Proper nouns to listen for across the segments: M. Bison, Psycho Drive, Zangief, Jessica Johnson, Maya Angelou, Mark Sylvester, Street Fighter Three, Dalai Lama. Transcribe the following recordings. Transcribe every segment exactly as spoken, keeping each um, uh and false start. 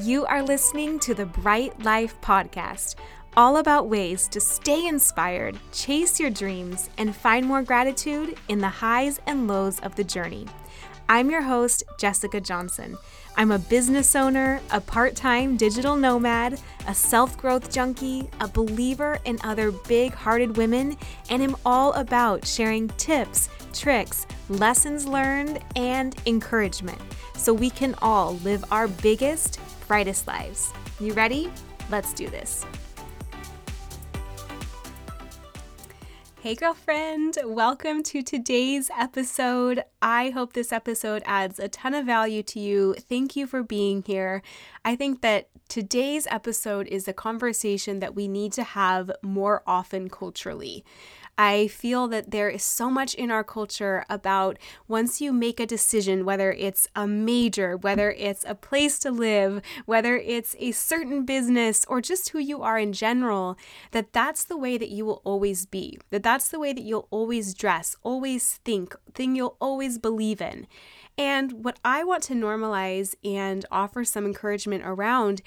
You are listening to the Bright Life Podcast, all about ways to stay inspired, chase your dreams, and find more gratitude in the highs and lows of the journey. I'm your host, Jessica Johnson. I'm a business owner, a part-time digital nomad, a self-growth junkie, a believer in other big-hearted women, and am all about sharing tips, tricks, lessons learned, and encouragement so we can all live our biggest, brightest lives. You ready? Let's do this. Hey girlfriend, welcome to today's episode. I hope this episode adds a ton of value to you. Thank you for being here. I think that today's episode is a conversation that we need to have more often culturally. I feel that there is so much in our culture about once you make a decision, whether it's a major, whether it's a place to live, whether it's a certain business or just who you are in general, that that's the way that you will always be, that that's the way that you'll always dress, always think, thing you'll always believe in. And what I want to normalize and offer some encouragement around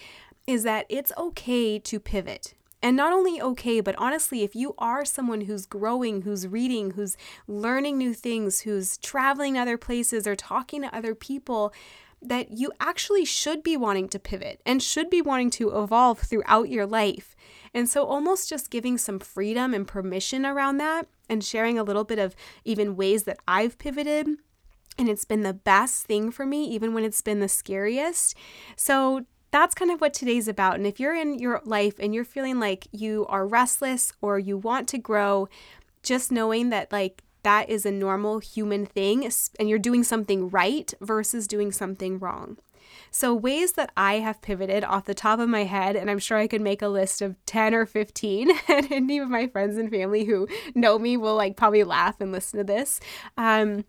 is that it's okay to pivot. And not only okay, but honestly, if you are someone who's growing, who's reading, who's learning new things, who's traveling other places or talking to other people, that you actually should be wanting to pivot and should be wanting to evolve throughout your life. And so almost just giving some freedom and permission around that and sharing a little bit of even ways that I've pivoted. And it's been the best thing for me, even when it's been the scariest. So that's kind of what today's about. And if you're in your life and you're feeling like you are restless or you want to grow, just knowing that like that is a normal human thing and you're doing something right versus doing something wrong. So ways that I have pivoted off the top of my head, and I'm sure I could make a list of ten or fifteen, and any of my friends and family who know me will like probably laugh and listen to this. Um,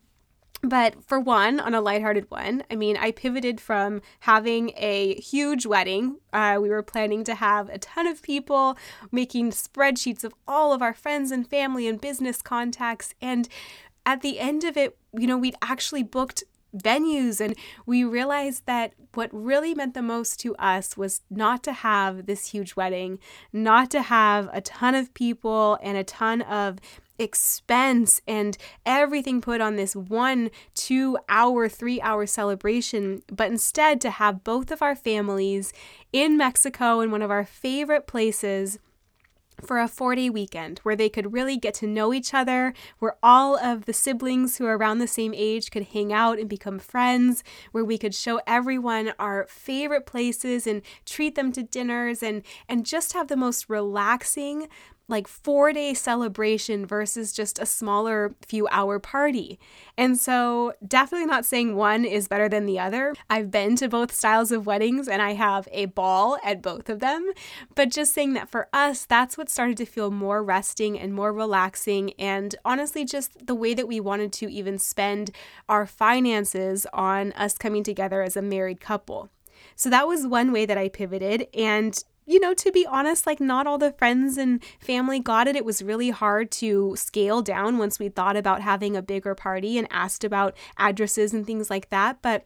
But for one, on a lighthearted one, I mean, I pivoted from having a huge wedding. Uh, we were planning to have a ton of people, making spreadsheets of all of our friends and family and business contacts. And at the end of it, you know, we'd actually booked venues and we realized that what really meant the most to us was not to have this huge wedding, not to have a ton of people and a ton of expense and everything put on this one, two hour, three hour celebration, but instead to have both of our families in Mexico in one of our favorite places for a four-day weekend where they could really get to know each other, where all of the siblings who are around the same age could hang out and become friends, where we could show everyone our favorite places and treat them to dinners and and just have the most relaxing like four-day celebration versus just a smaller few-hour party. And so definitely not saying one is better than the other. I've been to both styles of weddings and I have a ball at both of them. But just saying that for us, that's what started to feel more resting and more relaxing and honestly just the way that we wanted to even spend our finances on us coming together as a married couple. So that was one way that I pivoted. And you know, to be honest, like not all the friends and family got it. It was really hard to scale down once we thought about having a bigger party and asked about addresses and things like that. But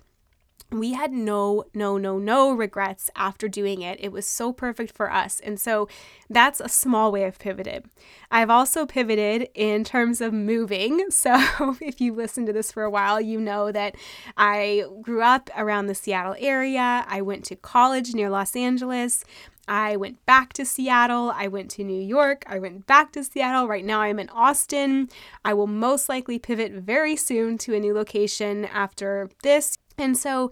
we had no, no, no, no regrets after doing it. It was so perfect for us. And so that's a small way I've pivoted. I've also pivoted in terms of moving. So if you listened to this for a while, you know that I grew up around the Seattle area. I went to college near Los Angeles. I went back to Seattle, I went to New York, I went back to Seattle, right now I'm in Austin. I will most likely pivot very soon to a new location after this. And so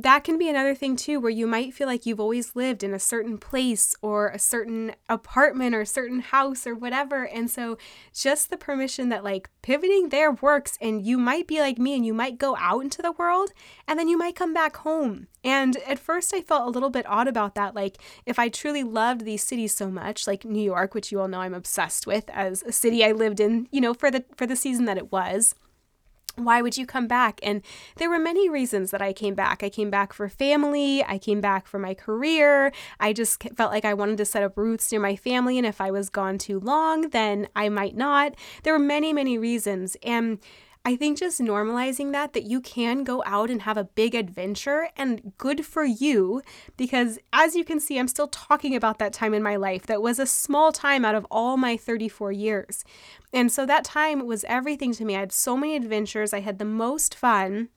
that can be another thing too, where you might feel like you've always lived in a certain place or a certain apartment or a certain house or whatever. And so just the permission that like pivoting there works, and you might be like me and you might go out into the world and then you might come back home. And at first I felt a little bit odd about that. Like if I truly loved these cities so much, like New York, which you all know I'm obsessed with as a city I lived in, you know, for the, for the season that it was. Why would you come back? And there were many reasons that I came back. I came back for family. I came back for my career. I just felt like I wanted to set up roots near my family. And if I was gone too long, then I might not. There were many, many reasons. And I think just normalizing that, that you can go out and have a big adventure, and good for you, because as you can see, I'm still talking about that time in my life that was a small time out of all my thirty-four years. And so that time was everything to me. I had so many adventures. I had the most fun.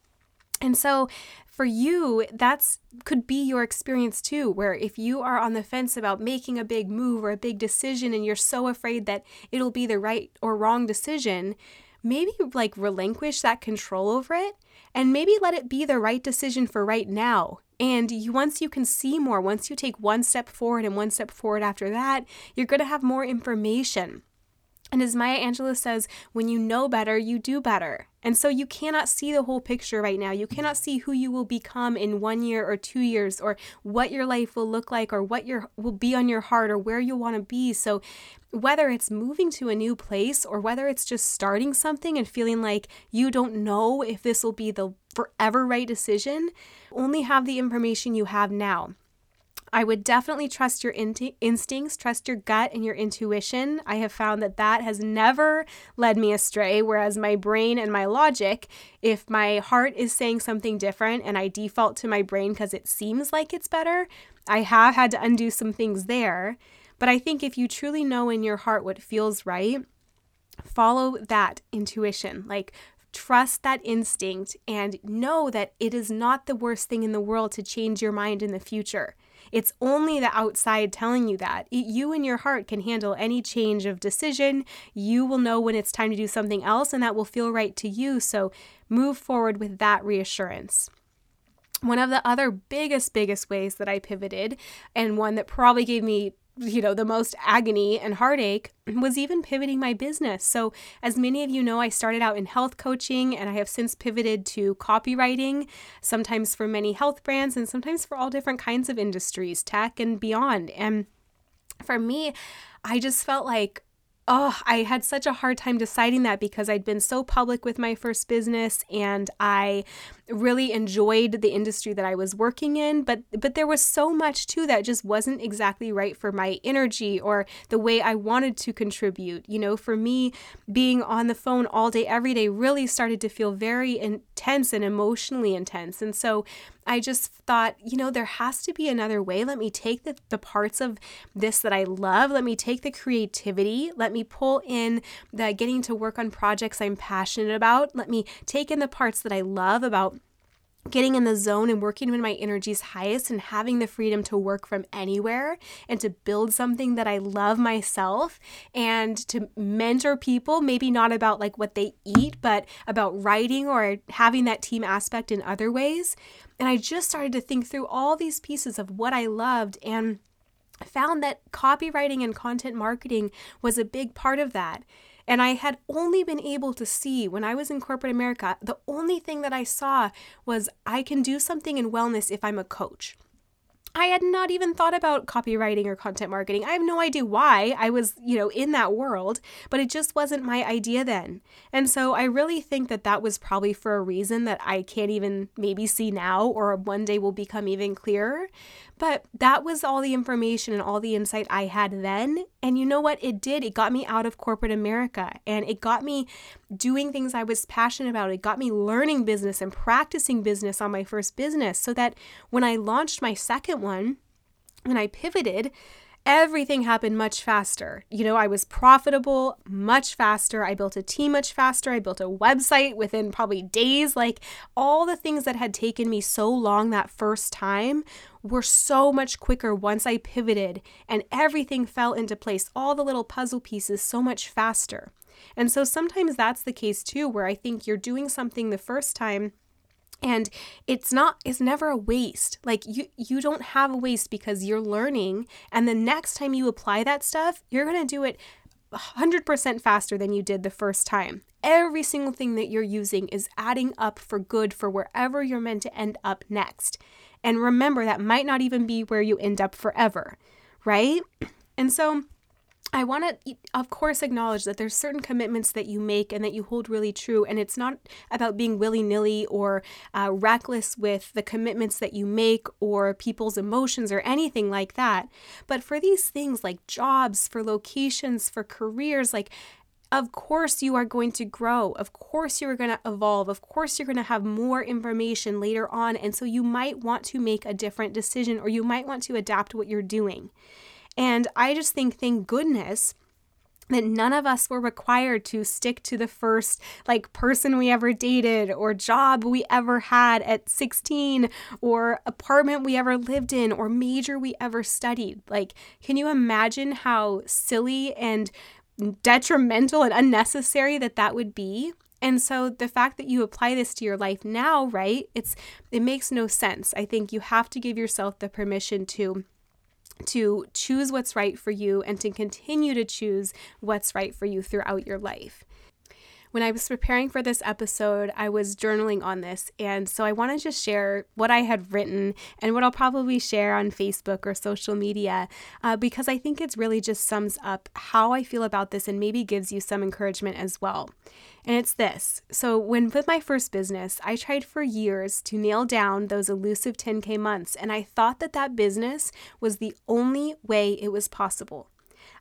And so for you, that's could be your experience too, where if you are on the fence about making a big move or a big decision and you're so afraid that it'll be the right or wrong decision, maybe like relinquish that control over it and maybe let it be the right decision for right now. And you, once you can see more, once you take one step forward and one step forward after that, you're going to have more information. And as Maya Angelou says, when you know better, you do better. And so you cannot see the whole picture right now. You cannot see who you will become in one year or two years or what your life will look like or what your will be on your heart or where you want to be. So whether it's moving to a new place or whether it's just starting something and feeling like you don't know if this will be the forever right decision, only have the information you have now. I would definitely trust your in- instincts, trust your gut and your intuition. I have found that that has never led me astray, whereas my brain and my logic, if my heart is saying something different and I default to my brain because it seems like it's better, I have had to undo some things there. But I think if you truly know in your heart what feels right, follow that intuition. Like, trust that instinct and know that it is not the worst thing in the world to change your mind in the future. It's only the outside telling you that. It, you and your heart can handle any change of decision. You will know when it's time to do something else, and that will feel right to you. So move forward with that reassurance. One of the other biggest, biggest ways that I pivoted, and one that probably gave me, you know, the most agony and heartache, was even pivoting my business. So as many of you know, I started out in health coaching, and I have since pivoted to copywriting, sometimes for many health brands and sometimes for all different kinds of industries, tech and beyond. And for me, I just felt like, oh, I had such a hard time deciding that, because I'd been so public with my first business and I really enjoyed the industry that I was working in, but but there was so much too that just wasn't exactly right for my energy or the way I wanted to contribute. You know, for me, being on the phone all day, every day really started to feel very intense and emotionally intense. And so I just thought, you know, there has to be another way. Let me take the, the parts of this that I love. Let me take the creativity. Let me pull in the getting to work on projects I'm passionate about. Let me take in the parts that I love about getting in the zone and working when my energy's highest and having the freedom to work from anywhere and to build something that I love myself and to mentor people, maybe not about like what they eat, but about writing or having that team aspect in other ways. And I just started to think through all these pieces of what I loved and found that copywriting and content marketing was a big part of that. And I had only been able to see, when I was in corporate America, the only thing that I saw was I can do something in wellness if I'm a coach. I had not even thought about copywriting or content marketing. I have no idea why I was, you know, in that world, but it just wasn't my idea then. And so I really think that that was probably for a reason that I can't even maybe see now, or one day will become even clearer. But that was all the information and all the insight I had then. And you know what it did? It got me out of corporate America, and it got me doing things I was passionate about. It got me learning business and practicing business on my first business, so that when I launched my second one, when I pivoted, everything happened much faster. You know, I was profitable much faster. I built a team much faster. I built a website within probably days. Like, all the things that had taken me so long that first time were so much quicker once I pivoted, and everything fell into place, all the little puzzle pieces, so much faster. And so sometimes that's the case too, where I think you're doing something the first time, and it's not, it's never a waste. Like, you, you don't have a waste, because you're learning, and the next time you apply that stuff, you're going to do it one hundred percent faster than you did the first time. Every single thing that you're using is adding up for good for wherever you're meant to end up next. And remember, that might not even be where you end up forever, right? And so I want to, of course, acknowledge that there's certain commitments that you make and that you hold really true. And it's not about being willy-nilly or uh, reckless with the commitments that you make or people's emotions or anything like that. But for these things, like jobs, for locations, for careers, like Of course you are going to grow. Of course you're going to evolve. Of course you're going to have more information later on. And so you might want to make a different decision, or you might want to adapt what you're doing. And I just think, thank goodness, that none of us were required to stick to the first like person we ever dated, or job we ever had at sixteen, or apartment we ever lived in, or major we ever studied. Like, can you imagine how silly and detrimental and unnecessary that that would be? And so the fact that you apply this to your life now, right, it's it makes no sense. I think you have to give yourself the permission to to choose what's right for you and to continue to choose what's right for you throughout your life. When I was preparing for this episode, I was journaling on this, and so I want to just share what I had written and what I'll probably share on Facebook or social media, uh, because I think it really just sums up how I feel about this and maybe gives you some encouragement as well. And it's this. So when with my first business, I tried for years to nail down those elusive ten K months, and I thought that that business was the only way it was possible.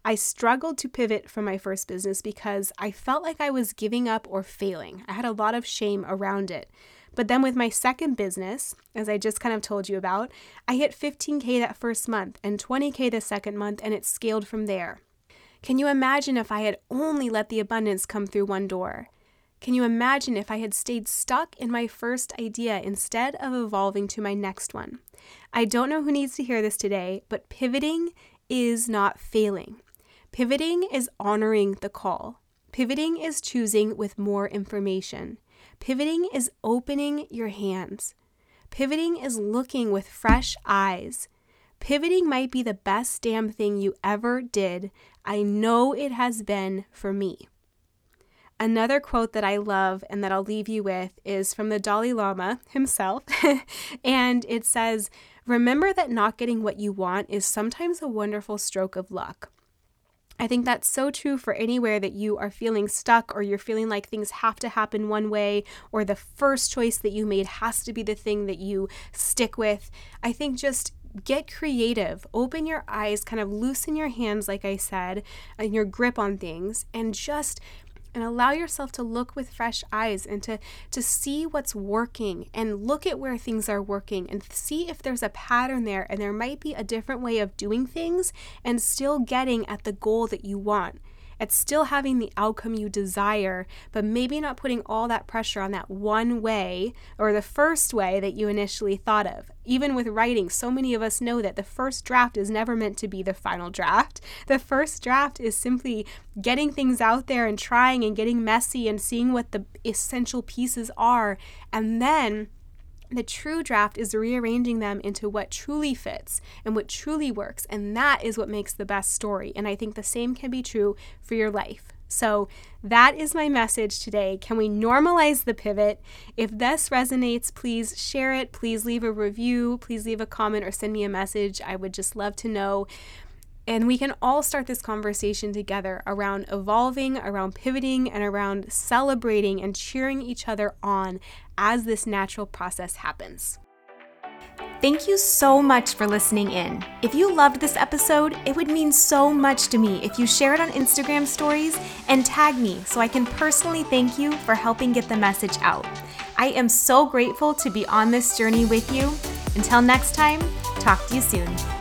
I struggled to pivot from my first business because I felt like I was giving up or failing. I had a lot of shame around it. But then with my second business, as I just kind of told you about, I hit fifteen K that first month and twenty K the second month, and it scaled from there. Can you imagine if I had only let the abundance come through one door? Can you imagine if I had stayed stuck in my first idea instead of evolving to my next one? I don't know who needs to hear this today, but pivoting is not failing. Pivoting is honoring the call. Pivoting is choosing with more information. Pivoting is opening your hands. Pivoting is looking with fresh eyes. Pivoting might be the best damn thing you ever did. I know it has been for me. Another quote that I love and that I'll leave you with is from the Dalai Lama himself, and it says, "Remember that not getting what you want is sometimes a wonderful stroke of luck." I think that's so true for anywhere that you are feeling stuck, or you're feeling like things have to happen one way, or the first choice that you made has to be the thing that you stick with. I think just get creative, open your eyes, kind of loosen your hands, like I said, and your grip on things, and just and allow yourself to look with fresh eyes and to, to see what's working, and look at where things are working and see if there's a pattern there, and there might be a different way of doing things and still getting at the goal that you want. It's still having the outcome you desire, but maybe not putting all that pressure on that one way or the first way that you initially thought of. Even with writing, so many of us know that the first draft is never meant to be the final draft. The first draft is simply getting things out there and trying and getting messy and seeing what the essential pieces are. And then the true draft is rearranging them into what truly fits and what truly works, and that is what makes the best story. And I think the same can be true for your life. So that is my message today. Can we normalize the pivot? If this resonates, please share it. Please leave a review. Please leave a comment or send me a message. I would just love to know. And we can all start this conversation together around evolving, around pivoting, and around celebrating and cheering each other on as this natural process happens. Thank you so much for listening in. If you loved this episode, it would mean so much to me if you share it on Instagram stories and tag me so I can personally thank you for helping get the message out. I am so grateful to be on this journey with you. Until next time, talk to you soon.